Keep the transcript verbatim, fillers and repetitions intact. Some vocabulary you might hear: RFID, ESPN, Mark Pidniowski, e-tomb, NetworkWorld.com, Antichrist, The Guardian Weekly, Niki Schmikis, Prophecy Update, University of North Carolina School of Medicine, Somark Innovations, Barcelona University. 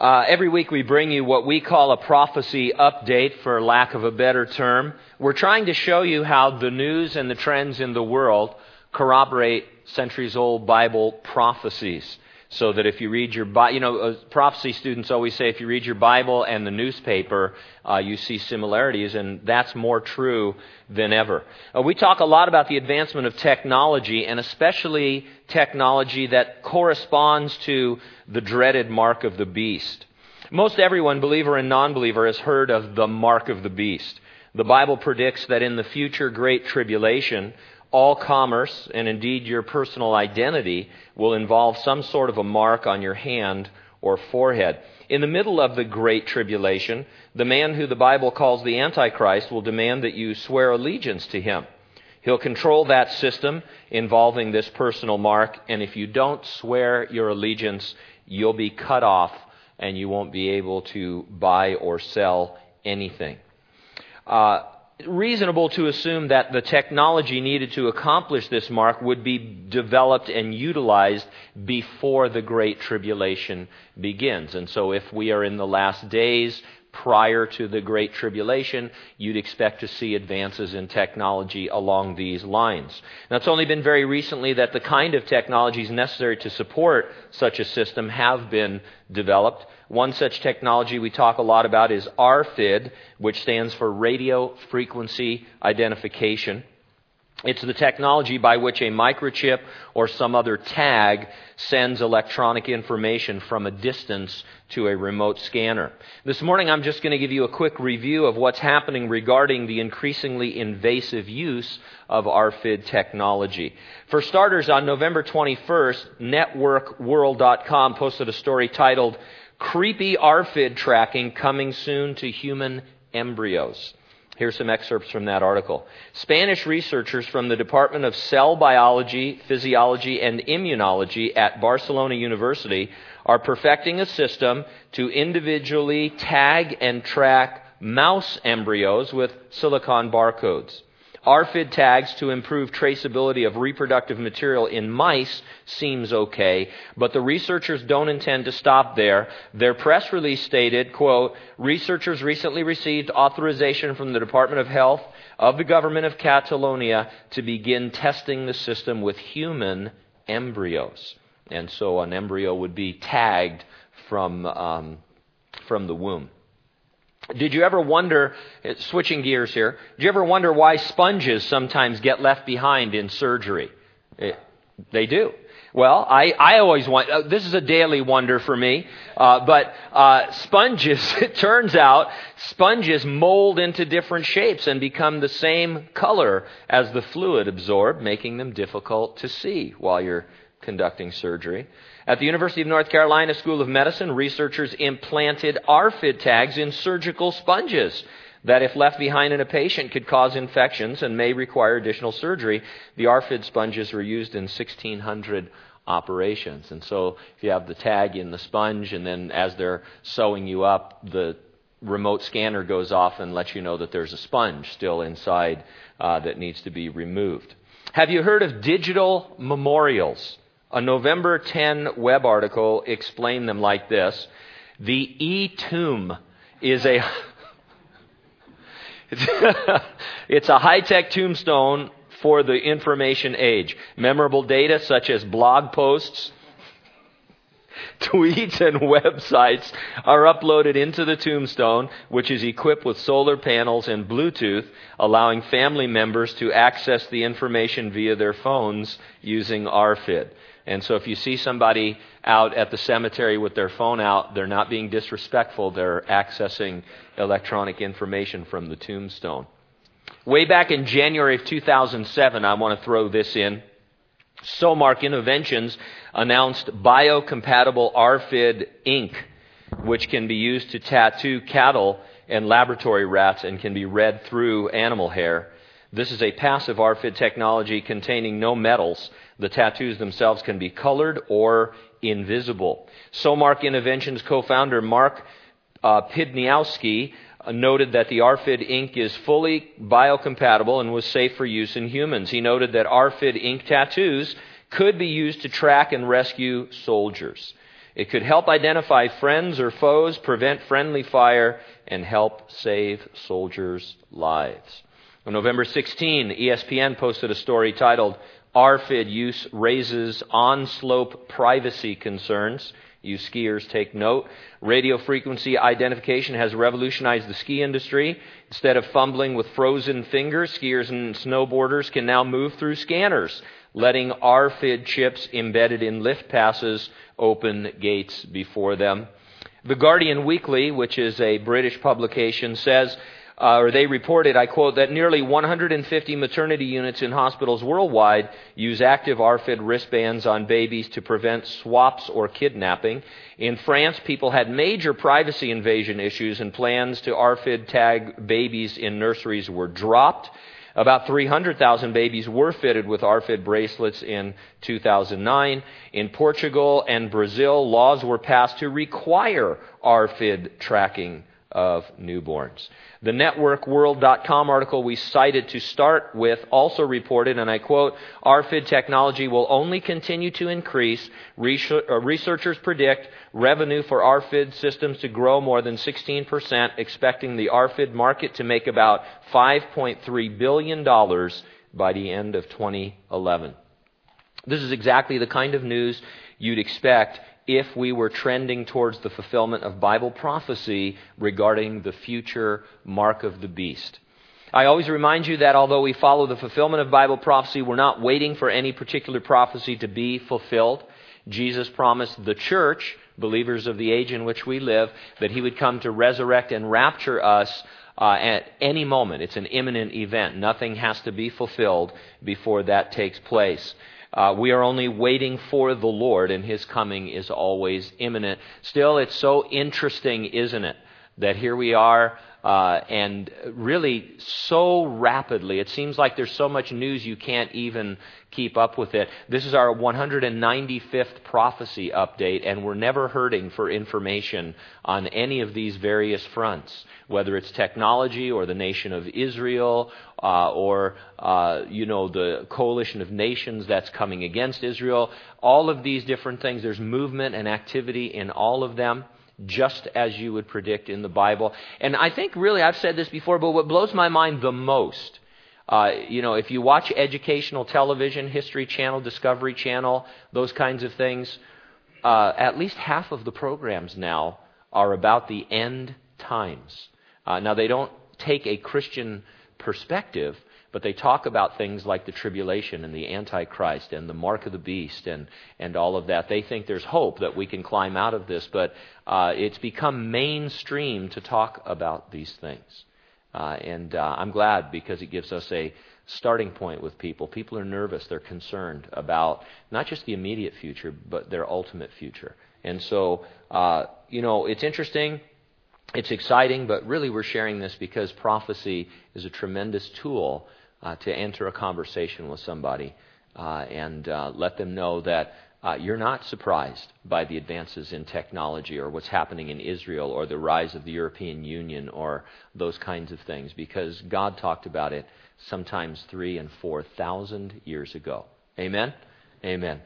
Uh, every week we bring you what we call a prophecy update, for lack of a better term. We're trying to show you how the news and the trends in the world corroborate centuries-old Bible prophecies. So that if you read your Bible, you know, uh, prophecy students always say if you read your Bible and the newspaper, uh, you see similarities, and that's more true than ever. Uh, we talk a lot about the advancement of technology, and especially technology that corresponds to the dreaded mark of the beast. Most everyone, believer and non-believer, has heard of the mark of the beast. The Bible predicts that in the future great tribulation, all commerce, and indeed your personal identity, will involve some sort of a mark on your hand or forehead. In the middle of the Great Tribulation, the man who the Bible calls the Antichrist will demand that you swear allegiance to him. He'll control that system involving this personal mark, and if you don't swear your allegiance, you'll be cut off and you won't be able to buy or sell anything. Uh, Reasonable to assume that the technology needed to accomplish this mark would be developed and utilized before the Great Tribulation begins. And so if we are in the last days prior to the Great Tribulation, you'd expect to see advances in technology along these lines. Now, it's only been very recently that the kind of technologies necessary to support such a system have been developed. One such technology we talk a lot about is R F I D, which stands for Radio Frequency Identification. It's the technology by which a microchip or some other tag sends electronic information from a distance to a remote scanner. This morning I'm just going to give you a quick review of what's happening regarding the increasingly invasive use of R F I D technology. For starters, on November twenty-first, Network World dot com posted a story titled, "Creepy R F I D Tracking Coming Soon to Human Embryos." Here's some excerpts from that article. Spanish researchers from the Department of Cell Biology, Physiology, and Immunology at Barcelona University are perfecting a system to individually tag and track mouse embryos with silicon barcodes. R F I D tags to improve traceability of reproductive material in mice seems okay, but the researchers don't intend to stop there. Their press release stated, quote, "Researchers recently received authorization from the Department of Health of the government of Catalonia to begin testing the system with human embryos." And so an embryo would be tagged from, um, from the womb. Did you ever wonder, switching gears here, did you ever wonder why sponges sometimes get left behind in surgery? It, they do. Well, I, I always want, uh, this is a daily wonder for me, uh, but uh, sponges, it turns out, sponges mold into different shapes and become the same color as the fluid absorbed, making them difficult to see while you're conducting surgery. At the University of North Carolina School of Medicine, researchers implanted R F I D tags in surgical sponges that, if left behind in a patient, could cause infections and may require additional surgery. The R F I D sponges were used in sixteen hundred operations. And so if you have the tag in the sponge, and then as they're sewing you up, the remote scanner goes off and lets you know that there's a sponge still inside uh, that needs to be removed. Have you heard of digital memorials? A November tenth web article explained them like this. The e-tomb is a it's a high-tech tombstone for the information age. Memorable data such as blog posts, tweets, and websites are uploaded into the tombstone, which is equipped with solar panels and Bluetooth, allowing family members to access the information via their phones using R F I D. And so if you see somebody out at the cemetery with their phone out, they're not being disrespectful. They're accessing electronic information from the tombstone. Way back in January of two thousand seven, I want to throw this in. Somark Innovations announced biocompatible R F I D ink, which can be used to tattoo cattle and laboratory rats and can be read through animal hair. This is a passive R F I D technology containing no metals. The tattoos themselves can be colored or invisible. Somark Innovations co-founder Mark uh, Pidniowski noted that the R F I D ink is fully biocompatible and was safe for use in humans. He noted that R F I D ink tattoos could be used to track and rescue soldiers. It could help identify friends or foes, prevent friendly fire, and help save soldiers' lives. On November sixteenth, E S P N posted a story titled, R F I D Use Raises On-Slope Privacy Concerns. You skiers, take note. Radio frequency identification has revolutionized the ski industry. Instead of fumbling with frozen fingers, skiers and snowboarders can now move through scanners, letting R F I D chips embedded in lift passes open gates before them. The Guardian Weekly, which is a British publication, says, Uh, or they reported, I quote, that nearly one hundred fifty maternity units in hospitals worldwide use active R F I D wristbands on babies to prevent swaps or kidnapping. In France, people had major privacy invasion issues, and plans to R F I D tag babies in nurseries were dropped. About three hundred thousand babies were fitted with R F I D bracelets in two thousand nine. In Portugal and Brazil, laws were passed to require R F I D tracking of newborns. The Network World dot com article we cited to start with also reported, and I quote, R F I D technology will only continue to increase. Researchers predict revenue for R F I D systems to grow more than sixteen percent, expecting the R F I D market to make about five point three billion dollars by the end of twenty eleven. This is exactly the kind of news you'd expect if we were trending towards the fulfillment of Bible prophecy regarding the future mark of the beast. I always remind you that although we follow the fulfillment of Bible prophecy, we're not waiting for any particular prophecy to be fulfilled. Jesus promised the church, believers of the age in which we live, that he would come to resurrect and rapture us Uh, at any moment. It's an imminent event. Nothing has to be fulfilled before that takes place. Uh, we are only waiting for the Lord, and his coming is always imminent. Still, it's so interesting, isn't it, that here we are, uh, and really so rapidly. It seems like there's so much news you can't even keep up with it. This is our one hundred ninety-fifth prophecy update, and we're never hurting for information on any of these various fronts, whether it's technology or the nation of Israel uh, or, uh, you know, the coalition of nations that's coming against Israel. All of these different things, there's movement and activity in all of them, just as you would predict in the Bible. And I think really, I've said this before, but what blows my mind the most, uh, you know, if you watch educational television, History Channel, Discovery Channel, those kinds of things, uh, at least half of the programs now are about the end times. Uh, now, they don't take a Christian perspective, but they talk about things like the tribulation and the Antichrist and the mark of the beast and, and all of that. They think there's hope that we can climb out of this, but uh, it's become mainstream to talk about these things. Uh, and uh, I'm glad, because it gives us a starting point with people. People are nervous. They're concerned about not just the immediate future, but their ultimate future. And so, uh, you know, it's interesting. It's exciting, but really we're sharing this because prophecy is a tremendous tool uh, to enter a conversation with somebody uh, and uh, let them know that uh, you're not surprised by the advances in technology or what's happening in Israel or the rise of the European Union or those kinds of things, because God talked about it sometimes three and four thousand years ago. Amen? Amen.